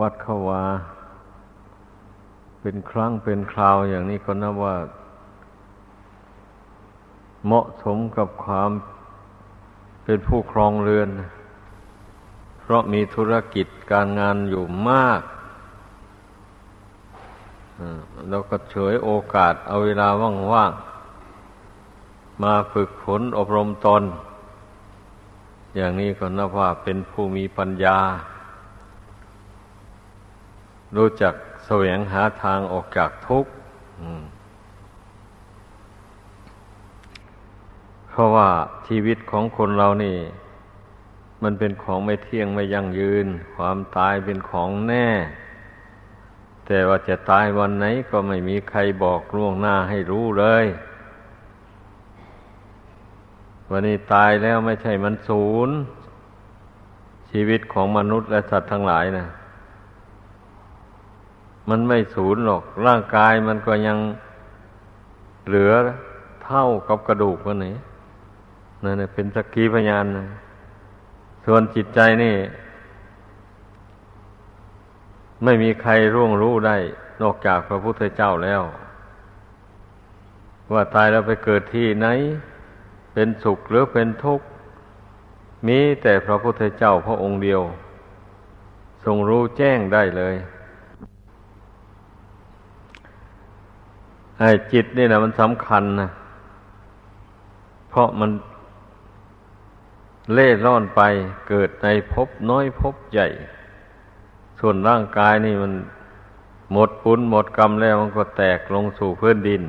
วัดเข้าวาเป็นครั้งเป็นคราวอย่างนี้ก็นับว่าเหมาะสมกับความเป็นผู้ครองเรือนเพราะมีธุรกิจการงานอยู่มากแล้วก็เฉยโอกาสเอาเวลาว่างๆมาฝึกฝนอบรมตนอย่างนี้ก็นับว่าเป็นผู้มีปัญญารู้จักแสวงหาทางออกจากทุกข์เพราะว่าชีวิตของคนเรานี่มันเป็นของไม่เที่ยงไม่ยั่งยืนความตายเป็นของแน่แต่ว่าจะตายวันไหนก็ไม่มีใครบอกล่วงหน้าให้รู้เลยวันนี้ตายแล้วไม่ใช่มันสูญชีวิตของมนุษย์และสัตว์ทั้งหลายนะมันไม่สูญหรอกร่างกายมันก็ยังเหลือเท่ากับกระดูกมันนี่นั่นเป็นสักขีพยานนะส่วนจิตใจนี่ไม่มีใครร่วงรู้ได้นอกจากพระพุทธเจ้าแล้วว่าตายแล้วไปเกิดที่ไหนเป็นสุขหรือเป็นทุกข์มีแต่พระพุทธเจ้าพระองค์เดียวทรงรู้แจ้งได้เลยไอ้จิตนี่นะมันสำคัญนะเพราะมันเล่ร่อนไปเกิดในภพน้อยภพใหญ่ส่วนร่างกายนี่มันหมดปุญหมดกรรมแล้วมันก็แตกลงสู่พื้นดิน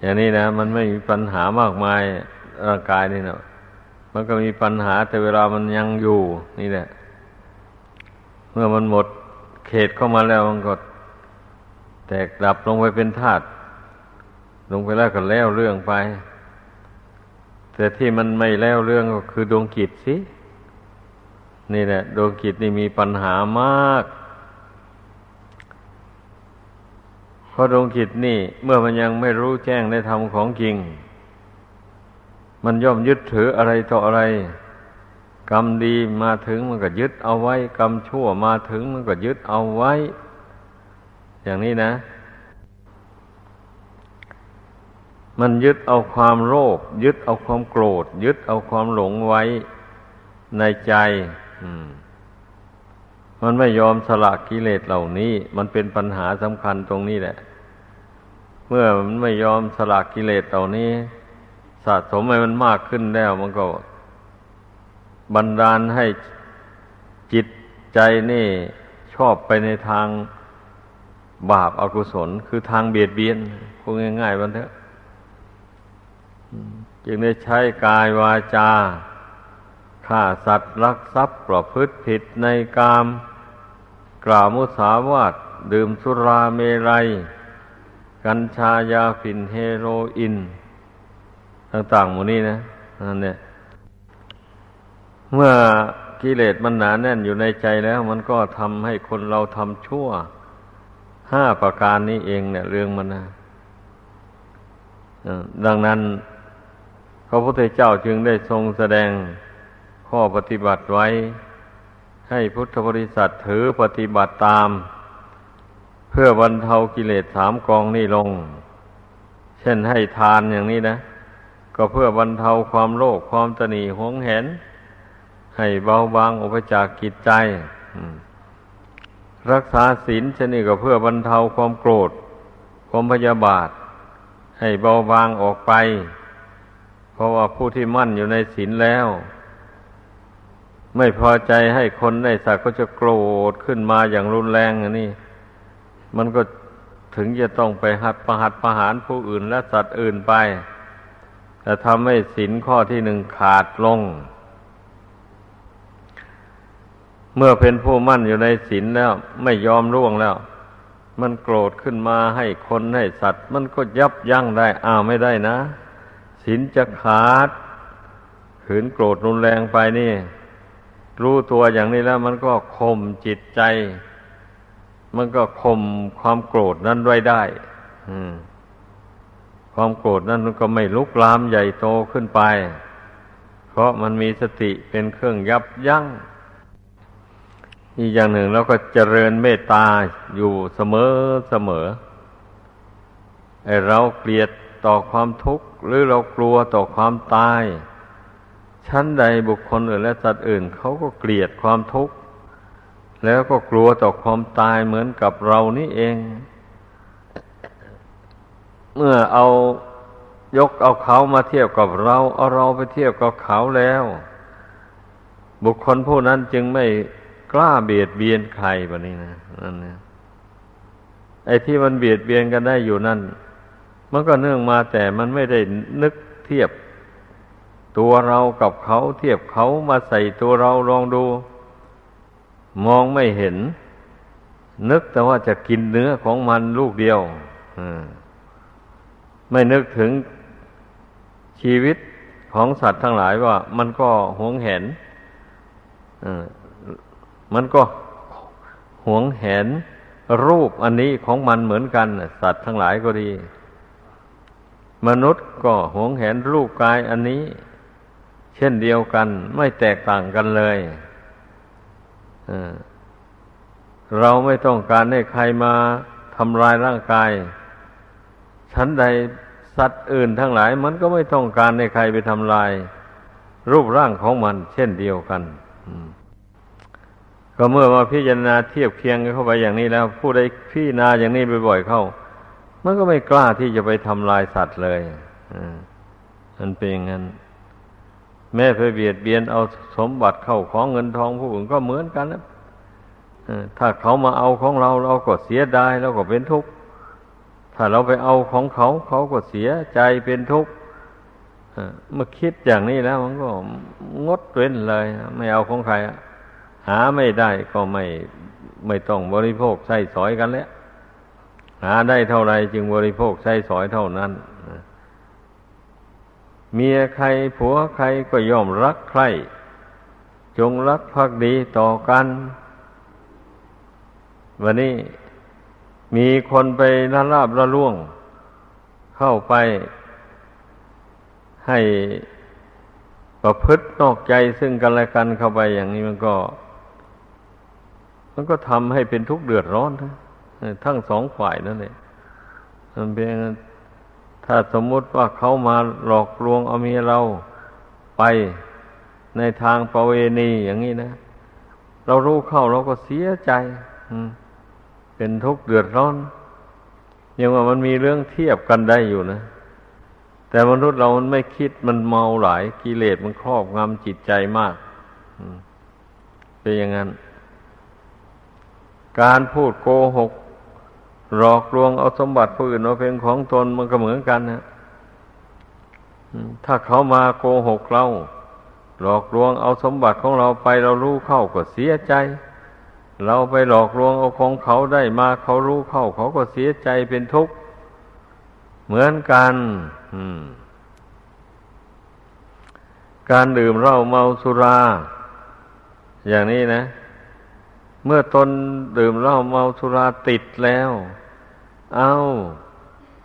อย่างนี้นะมันไม่มีปัญหามากมายร่างกายนี่นะมันก็มีปัญหาแต่เวลามันยังอยู่นี่แหละเมื่อมันหมดเขตเข้ามาแล้วมันก็แตกดับลงไปเป็นธาตุลงไปแล้วก็แล้วเรื่องไปแต่ที่มันไม่แล้วเรื่องก็คือดวงจิตสินี่แหละดวงจิตนี่มีปัญหามากเพราะดวงจิตนี่เมื่อมันยังไม่รู้แจ้งในธรรมของจริงมันย่อมยึดถืออะไรต่ออะไรกรรมดีมาถึงมันก็ยึดเอาไว้กรรมชั่วมาถึงมันก็ยึดเอาไว้อย่างนี้นะมันยึดเอาความโลภยึดเอาความโกรธยึดเอาความหลงไว้ในใจมันไม่ยอมสละกิเลสเหล่านี้มันเป็นปัญหาสำคัญตรงนี้แหละเมื่อมันไม่ยอมสละกิเลสเหล่านี้สะสมให้มันมากขึ้นแล้วมันก็บันดาลให้จิตใจนี่ชอบไปในทางบาปอกุศลคือทางเบียดเบียนพูดง่ายๆมันเถอะจึงได้ใช้กายวาจาฆ่าสัตว์ลักทรัพย์ประพฤติผิดในกามกล่าวมุสาวาทดื่มสุราเมรัยกัญชายาฝิ่นเฮโรอีนต่างๆหมดนี้นะนั่นเนี่ยเมื่อกิเลสมันหนาแน่นอยู่ในใจแล้วมันก็ทำให้คนเราทำชั่ว5ประการนี้เองเนี่ยเรื่องมันนะดังนั้นพระพุทธเจ้าจึงได้ทรงแสดงข้อปฏิบัติไว้ให้พุทธบริษัทถือปฏิบัติตามเพื่อบรรเทากิเลส3กองนี้ลงเช่นให้ทานอย่างนี้นะก็เพื่อบรรเทาความโลภความตณีหวงแหนให้เบาบางออกไปจากกิจใจรักษาศีลชนิดก็เพื่อบรรเทาความโกรธความพยาบาทให้เบาบางออกไปเพราะว่าผู้ที่มั่นอยู่ในศีลแล้วไม่พอใจให้คนได้สักก็จะโกรธขึ้นมาอย่างรุนแรงอย่างนี้มันก็ถึงจะต้องไปหัดประหารผู้อื่นและสัตว์อื่นไปแต่ทำให้ศีลข้อที่1ขาดลงเมื่อเป็นผู้มั่นอยู่ในศีลแล้วไม่ยอมล่วงแล้วมันโกรธขึ้นมาให้คนให้สัตว์มันก็ยับยั้งได้ไม่ได้นะศีลจะขาดขืนโกรธรุนแรงไปนี่รู้ตัวอย่างนี้แล้วมันก็ข่มจิตใจมันก็ข่มความโกรธนั้นไว้ได้ความโกรธนั้นมันก็ไม่ลุกลามใหญ่โตขึ้นไปเพราะมันมีสติเป็นเครื่องยับยั้ง อีกอย่างหนึ่งเราก็เจริญเมตตาอยู่เสมอเสมอไอ้เราเกลียดต่อความทุกข์หรือเรากลัวต่อความตายชั้นใดบุคคลอื่นและสัตว์อื่นเขาก็เกลียดความทุกข์แล้วก็กลัวต่อความตายเหมือนกับเรานี่เองเมื่อเอายกเอาเขามาเทียบกับเราเอาเราไปเทียบกับเขาแล้วบุคคลผู้นั้นจึงไม่กล้าเบียดเบียนใครแบบนี้นะนั่นเนี่ยไอ้ที่มันเบียดเบียนกันได้อยู่นั่นมันก็เนื่องมาแต่มันไม่ได้นึกเทียบตัวเรากับเขาเทียบเขามาใส่ตัวเราลองดูมองไม่เห็นนึกแต่ว่าจะกินเนื้อของมันลูกเดียวไม่นึกถึงชีวิตของสัตว์ทั้งหลายว่ามันก็หวงแหนมันก็หวงแหนรูปอันนี้ของมันเหมือนกันสัตว์ทั้งหลายก็ดีมนุษย์ก็หวงแหนรูปกายอันนี้เช่นเดียวกันไม่แตกต่างกันเลยเราไม่ต้องการให้ใครมาทำลายร่างกายฉันใดสัตว์อื่นทั้งหลายมันก็ไม่ต้องการให้ใครไปทำลายรูปร่างของมันเช่นเดียวกันก็เมื่อมาพิจารณาเทียบเคียงกันเข้าไปอย่างนี้แล้วผู้ใดพิจารณาอย่างนี้บ่อยๆเข้ามันก็ไม่กล้าที่จะไปทำลายสัตว์เลยมันเป็นอย่างนั้นแม่ไปเบียดเบียนเอาสมบัติเข้าของเงินทองผู้อื่นก็เหมือนกันนะถ้าเขามาเอาของเราเราก็เสียดายเราก็เป็นทุกข์ถ้าเราไปเอาของเขาเขาก็เสียใจเป็นทุกข์เมื่อคิดอย่างนี้แล้วมันก็งดเว้นเลยไม่เอาของใครหาไม่ได้ก็ไม่ต้องบริโภคใช้สอยกันแล้วหาได้เท่าไรจึงบริโภคใช้สอยเท่านั้นเมียใครผัวใครก็ย่อมรักใคร่จงรักภักดีต่อกันวันนี้มีคนไปละลาบละล่วงเข้าไปให้ประพฤตินอกใจซึ่งกันและกันเข้าไปอย่างนี้มันก็ทำให้เป็นทุกข์เดือดร้อนทั้งสองฝ่ายนั่นแหละมันเป็นถ้าสมมติว่าเขามาหลอกลวงเอาเมียเราไปในทางประเวณีอย่างนี้นะเรารู้เข้าเราก็เสียใจเป็นทุกข์เดือดร้อนยังว่ามันมีเรื่องเทียบกันได้อยู่นะแต่มนุษย์เรามันไม่คิดมันเมาหลายกิเลสมันครอบงำจิตใจมากเป็นอย่างนั้นการพูดโกหกหลอกลวงเอาสมบัติผู้อื่นเอาเป็นของตนมันก็เหมือนกันนะถ้าเขามาโกหกเราหลอกลวงเอาสมบัติของเราไปเรารู้เข้าก็เสียใจเราไปหลอกลวงเอาของเขาได้มาเขารู้เข้าเขาก็เสียใจเป็นทุกข์เหมือนกันการดื่มเหล้าเมาสุราอย่างนี้นะเมื่อตนดื่มเหล้าเมาสุราติดแล้วเอา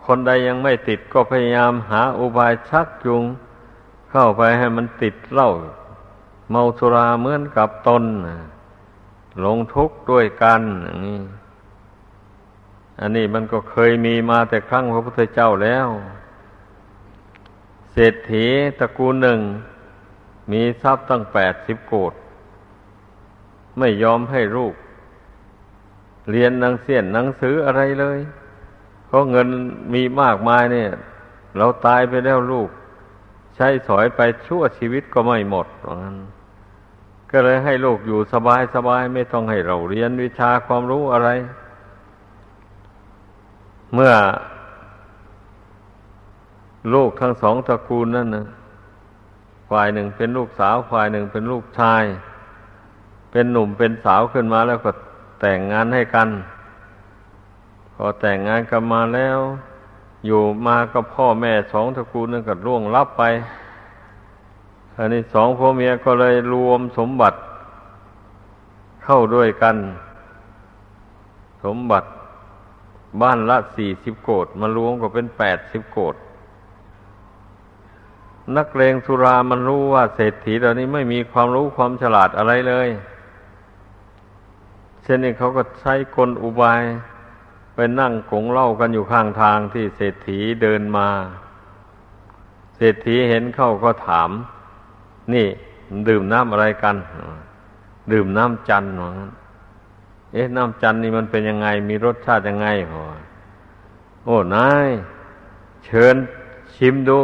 คนใดยังไม่ติดก็พยายามหาอุบายชักจูงเข้าไปให้มันติดเหล้าเมาสุราเหมือนกับตนลงทุกข์ด้วยกันอย่างนี้อันนี้มันก็เคยมีมาแต่ครั้งพระพุทธเจ้าแล้วเศรษฐีตระกูลหนึ่งมีทรัพย์ตั้ง80 โกฏไม่ยอมให้ลูกเรียนหนังสืออะไรเลยเพราะเงินมีมากมายเนี่ยเราตายไปแล้วลูกใช้สอยไปชั่วชีวิตก็ไม่หมดเพราะงั้นก็เลยให้ลูกอยู่สบายๆไม่ต้องให้เราเรียนวิชาความรู้อะไรเมื่อลูกทั้งสองตระกูลนั่นนะฝ่ายหนึ่งเป็นลูกสาวฝ่ายหนึ่งเป็นลูกชายเป็นหนุ่มเป็นสาวขึ้นมาแล้วก็แต่งงานให้กันพอแต่งงานกันมาแล้วอยู่มากับพ่อแม่สองตระกูลนั่นก็ร่วงลับไปอันนี้สองพ่อเมียก็เลยรวมสมบัติเข้าด้วยกันสมบัติบ้านละ40 โกฏมันรวมก็เป็น80 โกฏนักเลงสุรามันรู้ว่าเศรษฐีเหล่านี้ไม่มีความรู้ความฉลาดอะไรเลย เช่นนี้เขาก็ใช้กลอุบายไปนั่งกงเล่ากันอยู่ข้างทางที่เศรษฐีเดินมาเศรษฐีเห็นเข้าก็ถามนี่ดื่มน้ำอะไรกันดื่มน้ำจันทร์ว่างั้นเอ๊ะน้ำจันทร์นี่มันเป็นยังไงมีรสชาติยังไงโอ้นายเชิญชิมดู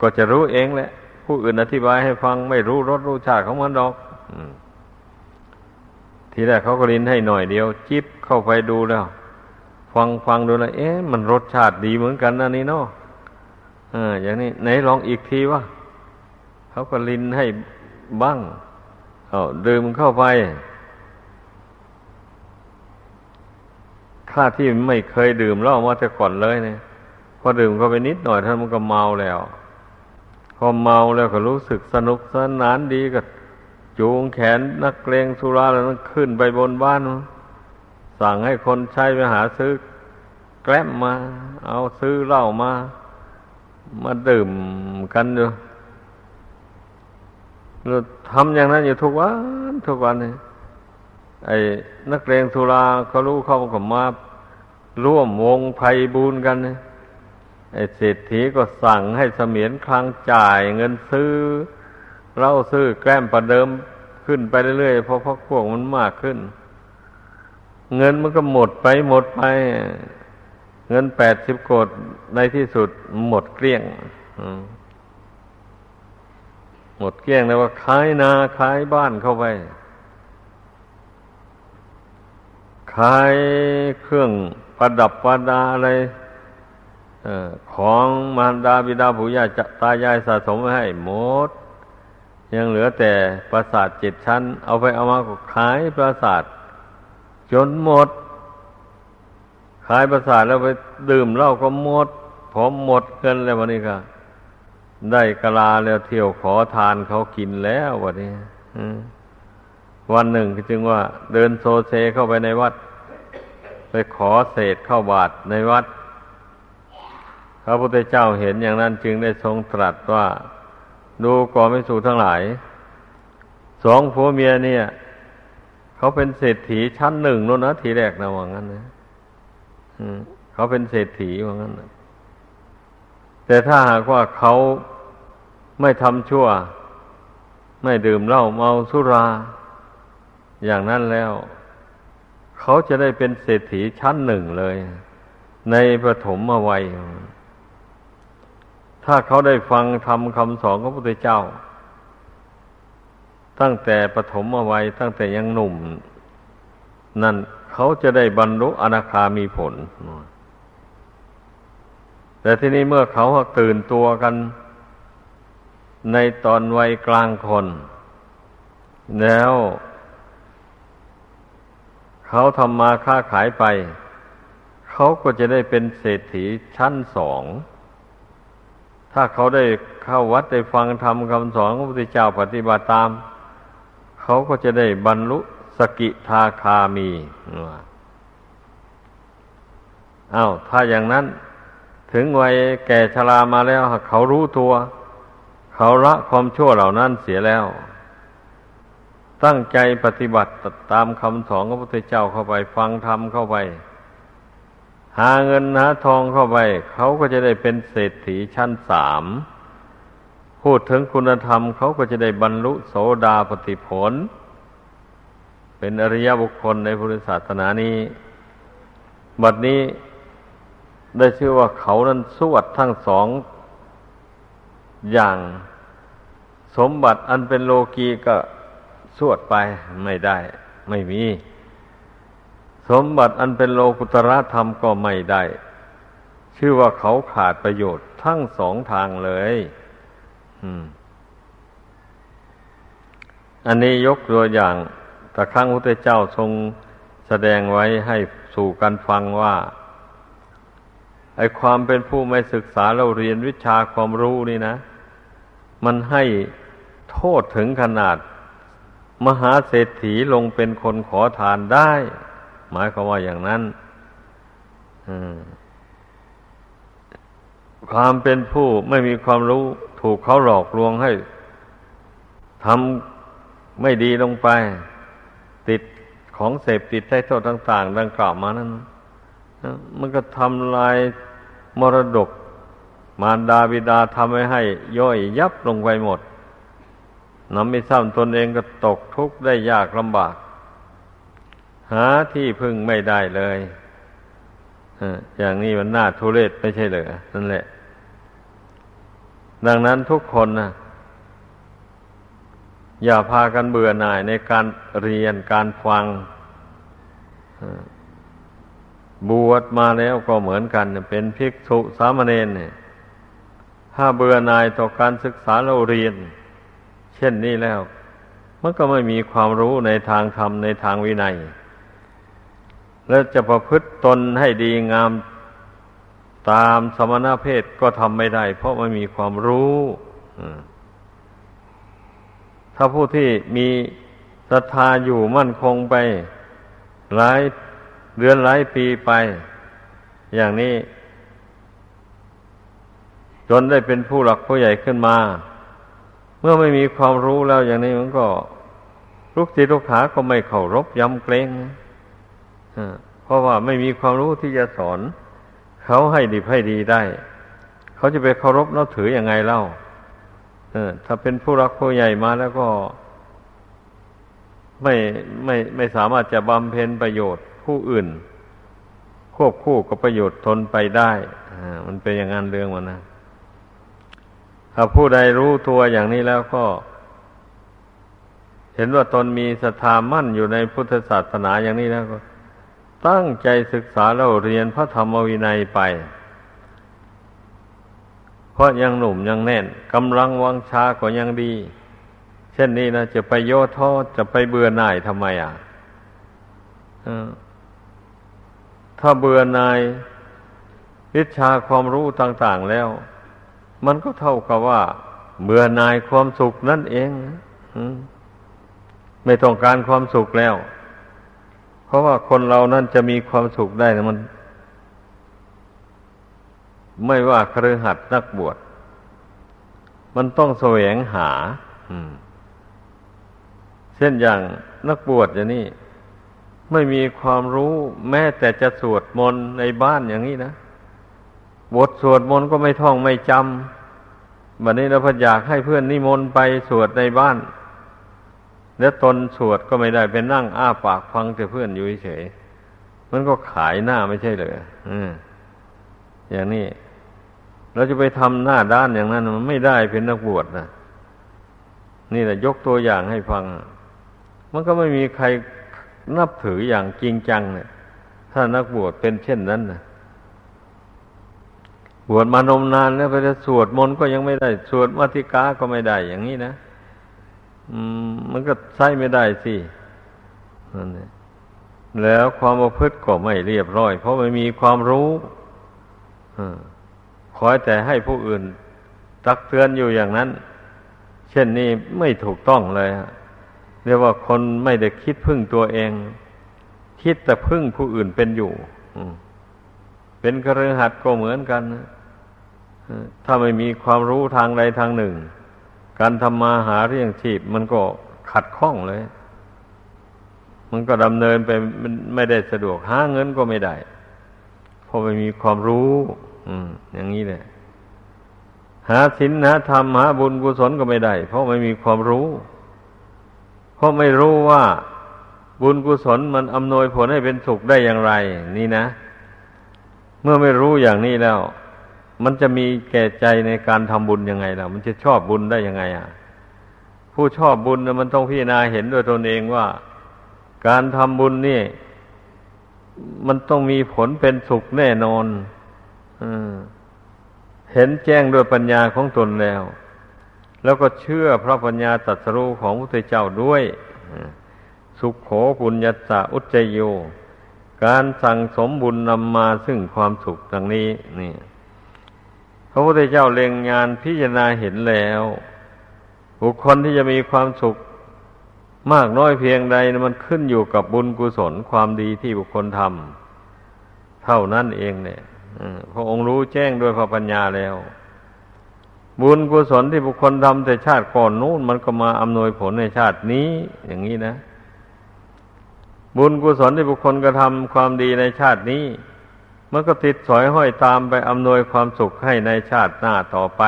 ก็จะรู้เองแหละผู้อื่นอธิบายให้ฟังไม่รู้รสรู้ชาติของมันหรอกทีแรกเขาก็ลิ้นให้หน่อยเดียวจิบเข้าไปดูแล้วฟังดูแล้วเอ๊ะมันรสชาติดีเหมือนกันนะนี่เนาะอย่างนี้ไหนลองอีกทีวะเขาก็ลิ้นให้บ้างดื่มเข้าไปข้าที่ไม่เคยดื่มเหล้ามาแต่ก่อนเลยเนี่ยพอดื่มเข้าไปนิดหน่อยท่านมันก็เมาแล้วพอเมาแล้วก็รู้สึกสนุกสนานดีก็จูงแขนนักเลงสุราแล้วนั่นขึ้นไปบนบ้านสั่งให้คนใช้ไปหาซื้อแกล้มมาเอาซื้อเหล้ามาดื่มกันอยู่เราทำอย่างนั้นอยู่ทุกวันเลยไอ้นักเลงสุราเขารู้เข้าก็มาร่วมวงไพบูลย์กันเลยไอ้เศรษฐีก็สั่งให้เสมียนคลังจ่ายเงินซื้อเหล้าซื้อแกล้มประเดิมขึ้นไปเรื่อยๆเพราะพวกมันมากขึ้นเงินมันก็หมดไปเงิน80 โกฐในที่สุดหมดเกลี้ยงแล้วว่าขายนาขายบ้านเข้าไปขายเครื่องประดับประดาอะไรของมารดาบิดาปู่ย่าตายายสะสมไว้ให้หมดยังเหลือแต่ปราสาท7 ชั้นเอาไปเอามาก็ขายปราสาทจนหมดขายปราสาทแล้วไปดื่มเหล้าก็หมดพอหมดเงินแล้ววันนี้ก็ได้กะลาแล้วเที่ยวขอทานเขากินแล้ววันนี้วันหนึ่งจึงว่าเดินโซเซเข้าไปในวัดไปขอเศษข้าวบาทในวัดพระพุทธเจ้าเห็นอย่างนั้นจึงได้ทรงตรัสว่าดูก่อนภิกษุทั้งหลายสองผัวเมียเนี่ยเขาเป็นเศรษฐีชั้นหนึ่งแล้วนะทีแรกนะว่างั้นนะเขาเป็นเศรษฐีว่างั้นนะแต่ถ้าหากว่าเขาไม่ทำชั่วไม่ดื่มเหล้าเมาสุราอย่างนั้นแล้วเขาจะได้เป็นเศรษฐีชั้นหนึ่งเลยในปฐมวัยถ้าเขาได้ฟังธรรมคำสอนของพระพุทธเจ้าตั้งแต่ปฐมวัยตั้งแต่ยังหนุ่มนั่นเขาจะได้บรรลุอนาคามีผลแต่ที่นี้เมื่อเขาตื่นตัวกันในตอนวัยกลางคนแล้วเขาทำมาค้าขายไปเขาก็จะได้เป็นเศรษฐีชั้นสองถ้าเขาได้เข้าวัดได้ฟังธรรมคำสอนของพระพุทธเจ้าปฏิบัติตามเขาก็จะได้บรรลุสกิทาคามีถ้าอย่างนั้นถึงวัยแก่ชรามาแล้วเขารู้ตัวเขาละความชั่วเหล่านั้นเสียแล้วตั้งใจปฏิบัติตามคำสอนของพระพุทธเจ้าเข้าไปฟังธรรมเข้าไปหาเงินหาทองเข้าไปเขาก็จะได้เป็นเศรษฐีชั้น3พูดถึงคุณธรรมเขาก็จะได้บรรลุโสดาปัตติผลเป็นอริยบุคคลในพุทธศาสนานี้บัดนี้ได้ชื่อว่าเขานั้นสวดทั้งสองอย่างสมบัติอันเป็นโลกีก็สวดไปไม่ได้ไม่มีสมบัติอันเป็นโลกุตระธรรมก็ไม่ได้ชื่อว่าเขาขาดประโยชน์ทั้งสองทางเลยอันนี้ยกตัวอย่างแต่ครั้งพุทธเจ้าทรงแสดงไว้ให้สู่กันฟังว่าไอ้ความเป็นผู้ไม่ศึกษาเราเรียนวิชาความรู้นี่นะมันให้โทษถึงขนาดมหาเศรษฐีลงเป็นคนขอทานได้หมายความว่าอย่างนั้นความเป็นผู้ไม่มีความรู้ถูกเขาหลอกลวงให้ทำไม่ดีลงไปติด ของเสพติดได้โทษต่างๆดังกล่าวมานั้นมันก็ทำลายมรดกมารดาบิดาทำให้ย่อยยับลงไปหมดนำไปซ้ำตนเองก็ตกทุกข์ได้ยากลำบากหาที่พึ่งไม่ได้เลยอย่างนี้มันน่าทุเรศไม่ใช่เหรอนั่นแหละดังนั้นทุกคนนะอย่าพากันเบื่อหน่ายในการเรียนการฟังบวชมาแล้วก็เหมือนกันเป็นภิกษุสามเณรเนี่ยถ้าเบื่อหน่ายต่อการศึกษาเราเรียนเช่นนี้แล้วมันก็ไม่มีความรู้ในทางธรรมในทางวินัยแล้วจะประพฤติตนให้ดีงามตามสมณเพศก็ทำไม่ได้เพราะไม่มีความรู้ถ้าผู้ที่มีศรัทธาอยู่มั่นคงไปหลายเดือนหลายปีไปอย่างนี้จนได้เป็นผู้หลักผู้ใหญ่ขึ้นมาเมื่อไม่มีความรู้แล้วอย่างนี้มันก็ลูกศิษย์ลูกหาก็ไม่เคารพยำเกรงเพราะว่าไม่มีความรู้ที่จะสอนเขาให้ดีให้ดีได้เขาจะไปเคารพนับถือยังไงเล่าถ้าเป็นผู้รักผู้ใหญ่มาแล้วก็ไม่สามารถจะบำเพ็ญประโยชน์ผู้อื่นควบคู่กับประโยชน์ตนไปได้มันเป็นอย่างนั้นเรื่องมันนะถ้าผู้ใดรู้ตัวอย่างนี้แล้วก็เห็นว่าตนมีศรัทธามั่นอยู่ในพุทธศาสนาอย่างนี้แล้วก็ตั้งใจศึกษาแล้วเรียนพระธรรมวินัยไปเพราะยังหนุ่มยังแน่นกำลังวังชาก็ยังดีเช่นนี้นะจะไปโย่อท้อจะไปเบื่อหน่ายทำไมถ้าเบื่อหน่ายวิชาความรู้ต่างๆแล้วมันก็เท่ากับว่าเบื่อหน่ายความสุขนั่นเองไม่ต้องการความสุขแล้วเพราะว่าคนเรานั่นจะมีความสุขได้นะมันไม่ว่าคฤหัสถ์นักบวชมันต้องแสวงหาเช่นอย่างนักบวชอย่างนี้ไม่มีความรู้แม้แต่จะสวดมนต์ในบ้านอย่างนี้นะบทสวดมนต์ก็ไม่ท่องไม่จำบัดนี้เราพยายามให้เพื่อนนิมนต์ไปสวดในบ้านแล้วตนสวดก็ไม่ได้เป็นนั่งอ้าปากฟังแต่เพื่อนอยู่เฉยมันก็ขายหน้าไม่ใช่เหรออย่างนี้เราจะไปทำหน้าด้านอย่างนั้นมันไม่ได้เป็นนักบวชนะนี่แหละยกตัวอย่างให้ฟังมันก็ไม่มีใครนับถืออย่างจริงจังเนี่ยถ้านักบวชเป็นเช่นนั้นนะบวชมานมนานแล้วไปสวดมนต์ก็ยังไม่ได้สวดมัทธิกาก็ไม่ได้อย่างนี้นะมันก็ใช้ไม่ได้สินั่นแหละแล้วความประพฤติก็ไม่เรียบร้อยเพราะไม่มีความรู้ขอแต่ให้ผู้อื่นตักเตือนอยู่อย่างนั้นเช่นนี้ไม่ถูกต้องเลยเรียกว่าคนไม่ได้คิดพึ่งตัวเองคิดแต่พึ่งผู้อื่นเป็นอยู่เป็นคฤหัสถ์ก็เหมือนกันถ้าไม่มีความรู้ทางใดทางหนึ่งการทำมาหาเรื่องชีพมันก็ขัดข้องเลยมันก็ดำเนินไปไม่ได้สะดวกหาเงินก็ไม่ได้เพราะไม่มีความรู้อย่างนี้แหละหาศีลหาธรรมหาบุญกุศลก็ไม่ได้เพราะไม่มีความรู้เพราะไม่รู้ว่าบุญกุศลมันอำนวยผลให้เป็นสุขได้อย่างไรนี่นะเมื่อไม่รู้อย่างนี้แล้วมันจะมีแก่ใจในการทำบุญยังไงล่ะมันจะชอบบุญได้ยังไงผู้ชอบบุญมันต้องพิจารณาเห็นด้วยตนเองว่าการทำบุญนี่มันต้องมีผลเป็นสุขแน่นอนเห็นแจ้งด้วยปัญญาของตนแล้วแล้วก็เชื่อพระปัญญาตรัสรู้ของพระพุทธเจ้าด้วยสุขโขปุญญัสสะอุจจโยการสั่งสมบุญนำมาซึ่งความสุขดังนี้นี่พระพุทธเจ้าเล็งงานพิจารณาเห็นแล้วบุคคลที่จะมีความสุขมากน้อยเพียงใดมันขึ้นอยู่กับบุญกุศลความดีที่บุคคลทำเท่านั้นเองเนี่ยพระองค์รู้แจ้งด้วยพระปัญญาแล้วบุญกุศลที่บุคคลทำแต่ชาติก่อนนู้นมันก็มาอำนวยผลในชาตินี้อย่างนี้นะ บุญกุศลที่บุคคลกระทำความดีในชาตินี้มันก็ติดสอยห้อยตามไปอำนวยความสุขให้ในชาติหน้าต่อไป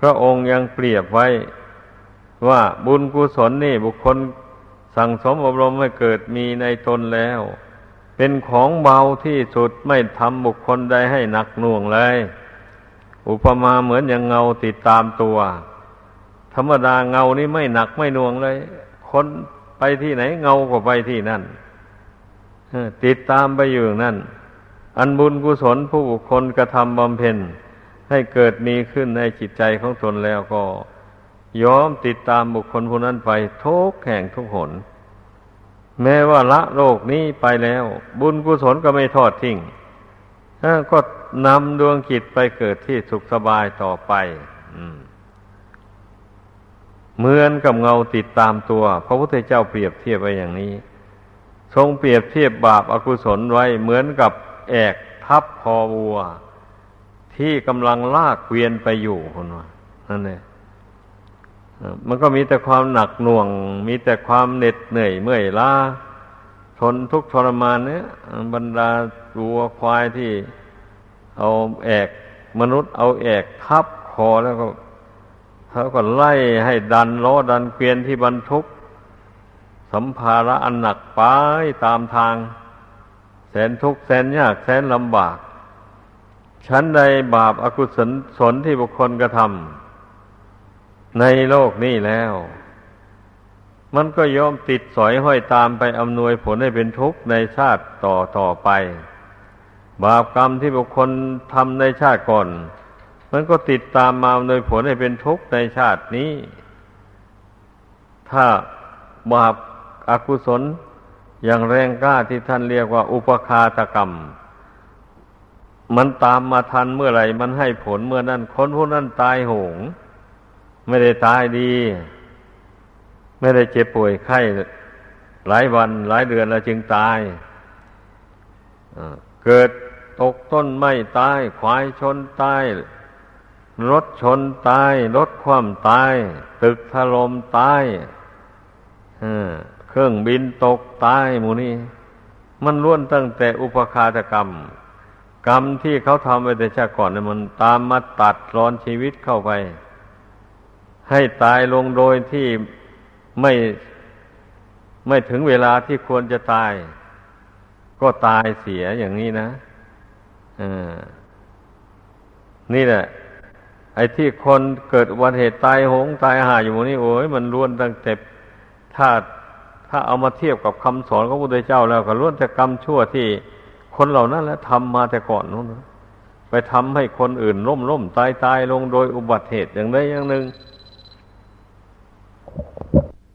พระองค์ยังเปรียบไว้ว่าบุญกุศลนี่บุคคลสั่งสมอบรมให้เกิดมีในตนแล้วเป็นของเบาที่สุดไม่ทำบุคคลใดให้หนักหน่วงเลยอุปมาเหมือนอย่างเงาติดตามตัวธรรมดาเงานี่ไม่หนักไม่หน่วงเลยคนไปที่ไหนเงาก็ไปที่นั่นติดตามไปอยู่นั่นอันบุญกุศลผู้บุคคลกระทำบำเพ็ญให้เกิดมีขึ้นในจิตใจของตนแล้วก็ยอมติดตามบุคคลผู้นั้นไปทุกแห่งทุกหนแม้ว่าละโลกนี้ไปแล้วบุญกุศลก็ไม่ทอดทิ้งก็นำดวงจิตไปเกิดที่สุขสบายต่อไปเหมือนกับเงาติดตามตัวพระพุทธเจ้าเปรียบเทียบไว้อย่างนี้ทรงเปรียบเทียบบาปอกุศลไว้เหมือนกับแอกทับคอวัวที่กำลังลากเกวียนไปอยู่คนว่านั่นแหละมันก็มีแต่ความหนักหน่วงมีแต่ความเหน็ดเหนื่อยเมื่อยล้าทนทุกข์ทรมานเนี่ยบรรดาวัวควายที่เอาแอกมนุษย์เอาแอกทับคอแล้วก็เขาก็ไล่ให้ดันล้อดันเกวียนที่บรรทุกสัมภาระอันหนักไปตามทางแสนทุกข์แสนยากแสนลำบากชั้นใดบาปอกุศลสนที่บุคคลกระทำในโลกนี้แล้วมันก็ย่อมติดสอยห้อยตามไปอำนวยผลให้เป็นทุกข์ในชาติต่อไปบาปกรรมที่บุคคลทำในชาติก่อนมันก็ติดตามมาอำนวยผลให้เป็นทุกข์ในชาตินี้ถ้าบาปอกุศลอย่างแรงกล้าที่ท่านเรียกว่าอุปฆาตกรรมมันตามมาทันเมื่อไหร่มันให้ผลเมื่อนั้นคนพวกนั้นตายโหงไม่ได้ตายดีไม่ได้เจ็บป่วยไข้หลายวันหลายเดือนแล้วจึงตายเกิดตกต้นไม้ตายควายชนตายรถชนตายรถคว่ำตายตึกถล่มตายเครื่องบินตกตายหมู่นี้มันล้วนตั้งแต่อุปฆาตกรรมกรรมที่เขาทำไว้แต่ชาติก่อนเนี่ยมันตามมาตัดรอนชีวิตเข้าไปให้ตายลงโดยที่ไม่ถึงเวลาที่ควรจะตายก็ตายเสียอย่างนี้นะนี่แหละไอ้ที่คนเกิดอุบัติเหตุตายโหงตายห่าอยู่นี่โอ้ยมันล้วนตั้งแต่ถ้าเอามาเทียบกับคำสอนของพระพุทธเจ้าแล้วก็ล้วนแต่กรรมชั่วที่คนเหล่านั้นแหละทำมาแต่ก่อนนู้นไปทำให้คนอื่นล้มตายลงโดยอุบัติเหตุอย่างใดอย่างหนึ่ง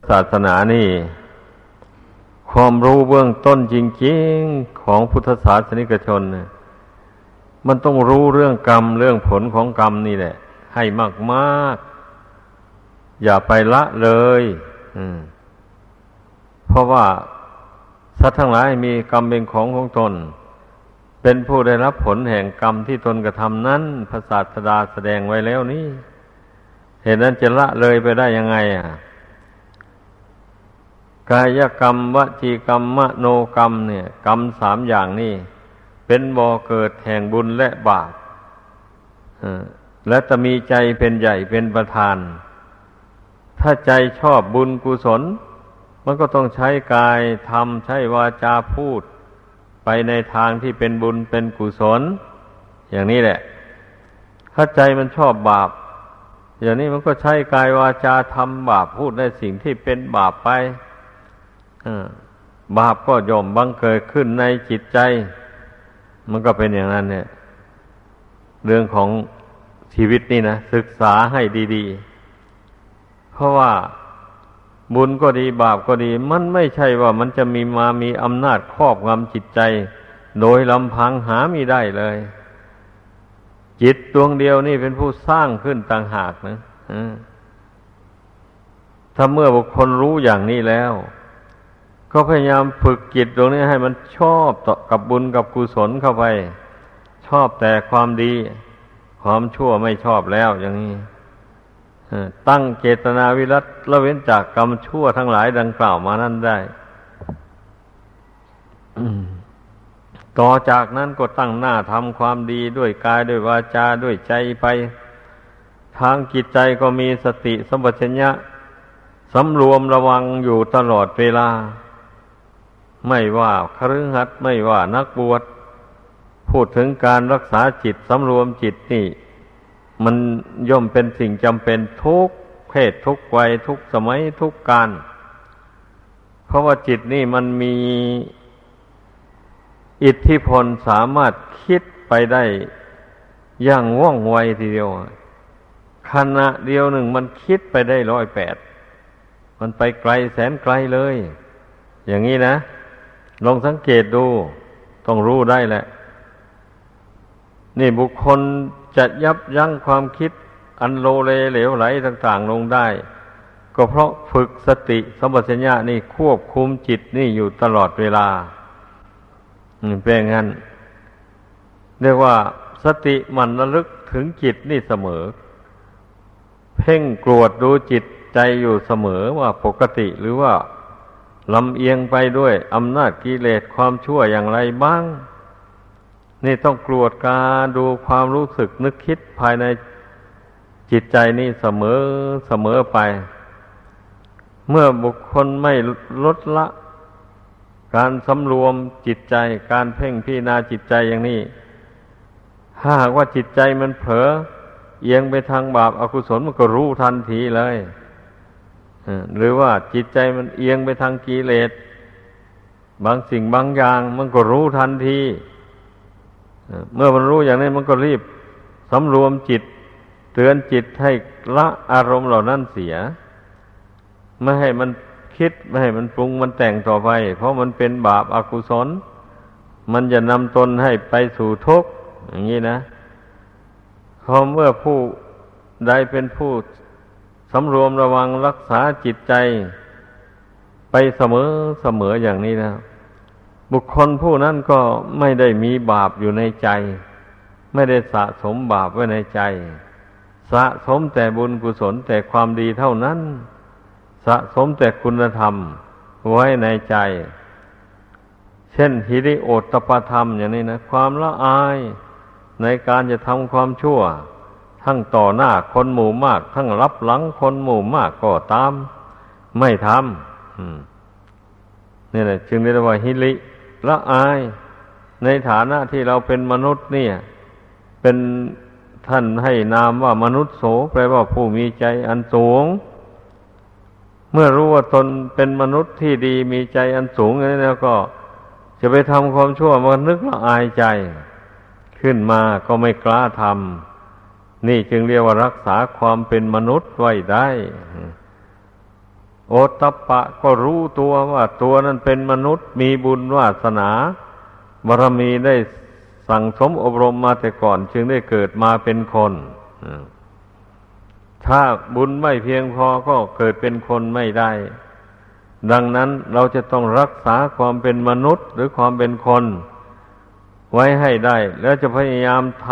ศาสนานี่ความรู้เบื้องต้นจริงๆของพุทธศาสนิกชนเนี่ยมันต้องรู้เรื่องกรรมเรื่องผลของกรรมนี่แหละให้มากๆอย่าไปละเลยเพราะว่าสัตว์ทั้งหลายมีกรรมเป็นของตนเป็นผู้ได้รับผลแห่งกรรมที่ตนกระทำนั้นพระศาสดาแสดงไว้แล้วนี่เหตุนั้นจะละเลยไปได้ยังไงกายกรรมวจีกรรมมโนกรรมเนี่ยกรรมสามอย่างนี่เป็นบ่อเกิดแห่งบุญและบาปและจะมีใจเป็นใหญ่เป็นประธานถ้าใจชอบบุญกุศลมันก็ต้องใช้กายทำใช้วาจาพูดไปในทางที่เป็นบุญเป็นกุศลอย่างนี้แหละถ้าใจมันชอบบาปอย่างนี้มันก็ใช้กายวาจาทำบาปพูดในสิ่งที่เป็นบาปไปบาปก็ย่อมบังเกิดขึ้นในจิตใจมันก็เป็นอย่างนั้นเนี่ยเรื่องของชีวิตนี่นะศึกษาให้ดีๆเพราะว่าบุญก็ดีบาปก็ดีมันไม่ใช่ว่ามันจะมีอำนาจครอบงำจิตใจโดยลำพังหาไม่ได้เลยจิตดวงเดียวนี่เป็นผู้สร้างขึ้นต่างหากนะถ้าเมื่อบุคคลรู้อย่างนี้แล้วก็พยายามฝึกจิตดวงนี้ให้มันชอบต่อกับบุญกับกุศลเข้าไปชอบแต่ความดีความชั่วไม่ชอบแล้วอย่างนี้ตั้งเจตนาวิรัติละเว้นจากกรรมชั่วทั้งหลายดังกล่าวมานั่นได้ ต่อจากนั้นก็ตั้งหน้าทำความดีด้วยกายด้วยวาจาด้วยใจไปทางจิตใจก็มีสติสัมปชัญญะสำรวมระวังอยู่ตลอดเวลาไม่ว่าคฤหัสถ์ไม่ว่านักบวชพูดถึงการรักษาจิตสำรวมจิตนี่มันย่อมเป็นสิ่งจำเป็นทุกเพศทุกวัยทุกสมัยทุกกาลเพราะว่าจิตนี่มันมีอิทธิพลสามารถคิดไปได้อย่างว่องไวทีเดียวขณะเดียวหนึ่งมันคิดไปได้108มันไปไกลแสนไกลเลยอย่างนี้นะลองสังเกตดูต้องรู้ได้แหละนี่บุคคลจะยับยั้งความคิดอันโลเลเหลวไหลต่างๆลงได้ก็เพราะฝึกสติสัมปชัญญะนี่ควบคุมจิตนี่อยู่ตลอดเวลาเป็นอย่างนั้นเรียกว่าสติมันระลึกถึงจิตนี่เสมอเพ่งกรวดดูจิตใจอยู่เสมอว่าปกติหรือว่าลำเอียงไปด้วยอำนาจกิเลสความชั่วอย่างไรบ้างนี่ต้องกรวดกาดูความรู้สึกนึกคิดภายในจิตใจนี่เสมอไปเมื่อบุคคลไม่ลดละการสำรวมจิตใจการเพ่งพิจารณาจิตใจอย่างนี้ถ้าหากว่าจิตใจมันเผลอเอียงไปทางบาปอกุศลมันก็รู้ทันทีเลยหรือว่าจิตใจมันเอียงไปทางกิเลสบางสิ่งบางอย่างมันก็รู้ทันทีเมื่อมันรู้อย่างนี้มันก็รีบสำรวมจิตเตือนจิตให้ละอารมณ์เหล่านั้นเสียไม่ให้มันคิดไม่ให้มันปรุงมันแต่งต่อไปเพราะมันเป็นบาปอกุศลมันจะนำตนให้ไปสู่ทุกข์อย่างนี้นะพอเมื่อผู้ใดเป็นผู้สำรวมระวังรักษาจิตใจไปเสมออย่างนี้นะบุคคลผู้นั้นก็ไม่ได้มีบาปอยู่ในใจไม่ได้สะสมบาปไว้ในใจสะสมแต่บุญกุศลแต่ความดีเท่านั้นสะสมแต่คุณธรรมไว้ในใจเช่นหิริโอตตัปปธรรมอย่างนี้นะความละอายในการจะทำความชั่วทั้งต่อหน้าคนหมู่มากทั้งรับหลังคนหมู่มากก็ตามไม่ทำนี่แหละจึงเรียกว่าหิริละอายในฐานะที่เราเป็นมนุษย์เนี่ยเป็นท่านให้นามว่ามนุษย์โสแปลว่าผู้มีใจอันสูงเมื่อรู้ว่าตนเป็นมนุษย์ที่ดีมีใจอันสูงแล้วก็จะไปทำความชั่วมันนึกละอายใจขึ้นมาก็ไม่กล้าทำนี่จึงเรียกว่ารักษาความเป็นมนุษย์ไว้ได้โอตตัปปะก็รู้ตัวว่าตัวนั้นเป็นมนุษย์มีบุญวาสนาบารมีได้สั่งสมอบรมมาแต่ก่อนจึงได้เกิดมาเป็นคนถ้าบุญไม่เพียงพอก็เกิดเป็นคนไม่ได้ดังนั้นเราจะต้องรักษาความเป็นมนุษย์หรือความเป็นคนไว้ให้ได้แล้วจะพยายามท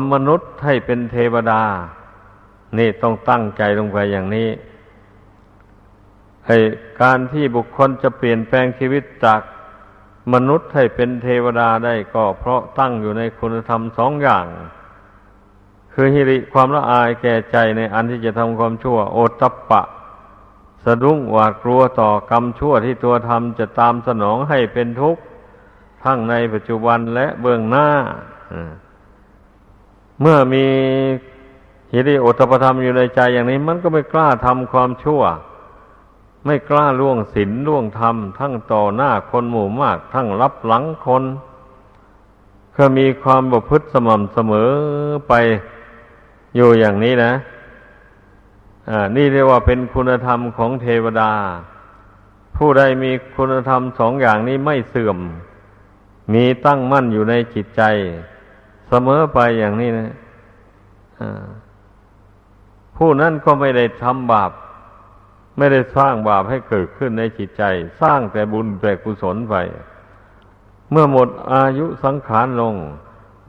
ำมนุษย์ให้เป็นเทวดานี่ต้องตั้งใจลงไปอย่างนี้ให้การที่บุคคลจะเปลี่ยนแปลงชีวิตจากมนุษย์ให้เป็นเทวดาได้ก็เพราะตั้งอยู่ในคุณธรรม2 อย่างคือหิริความละอายแก่ใจในอันที่จะทำความชั่วโอตตัปปะสะดุ้งหวาดกลัวต่อกรรมชั่วที่ตัวทำจะตามสนองให้เป็นทุกข์ทั้งในปัจจุบันและเบื้องหน้าเมื่อมีหิริโอตตัปปะธรรมอยู่ในใจอย่างนี้มันก็ไม่กล้าทำความชั่วไม่กล้าล่วงศีลล่วงธรรมทั้งต่อหน้าคนหมู่มากทั้งรับหลังคนก็มีความประพฤติสม่ำเสมอไปอยู่อย่างนี้นะนี่เรียกว่าเป็นคุณธรรมของเทวดาผู้ใดมีคุณธรรม2 อย่างนี้ไม่เสื่อมมีตั้งมั่นอยู่ในจิตใจเสมอไปอย่างนี้นะผู้นั้นก็ไม่ได้ทำบาปไม่ได้สร้างบาปให้เกิดขึ้นในจิตใจสร้างแต่บุญแต่กุศลไปเมื่อหมดอายุสังขารลง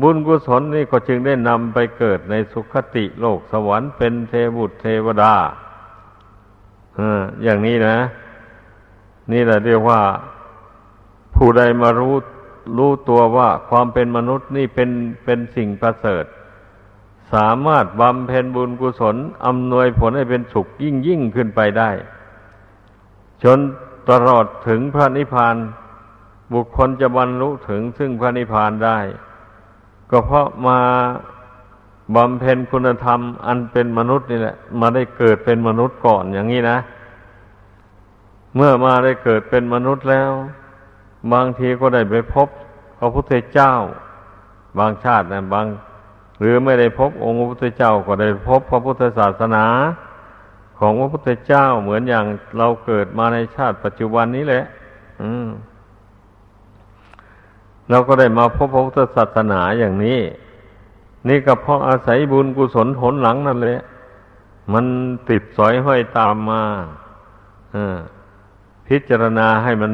บุญกุศลนี่ก็จึงได้นำไปเกิดในสุคติโลกสวรรค์เป็นเทบุตรเทวดาอย่างนี้นะนี่แหละเรียกว่า ผู้ใดมารู้ตัวว่าความเป็นมนุษย์นี่เป็นสิ่งประเสริฐสามารถบำเพ็ญบุญกุศลอำนวยผลให้เป็นสุขยิ่งขึ้นไปได้จนตลอดถึงพระนิพพานบุคคลจะบรรลุถึงซึ่งพระนิพพานได้ก็เพราะมาบำเพ็ญคุณธรรมอันเป็นมนุษย์นี่แหละมาได้เกิดเป็นมนุษย์ก่อนอย่างนี้นะเมื่อมาได้เกิดเป็นมนุษย์แล้วบางทีก็ได้ไปพบพระพุทธเจ้าบางชาตินะบางหรือไม่ได้พบองค์พระพุทธเจ้าก็ได้พบพระพุทธศาสนาของพระพุทธเจ้าเหมือนอย่างเราเกิดมาในชาติปัจจุบันนี้แหละเราก็ได้มาพบพระพุทธศาสนาอย่างนี้นี่ก็เพราะอาศัยบุญกุศลหนหลังนั่นแหละมันติดสอยห้อยตามมาพิจารณาให้มัน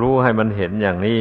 รู้ให้มันเห็นอย่างนี้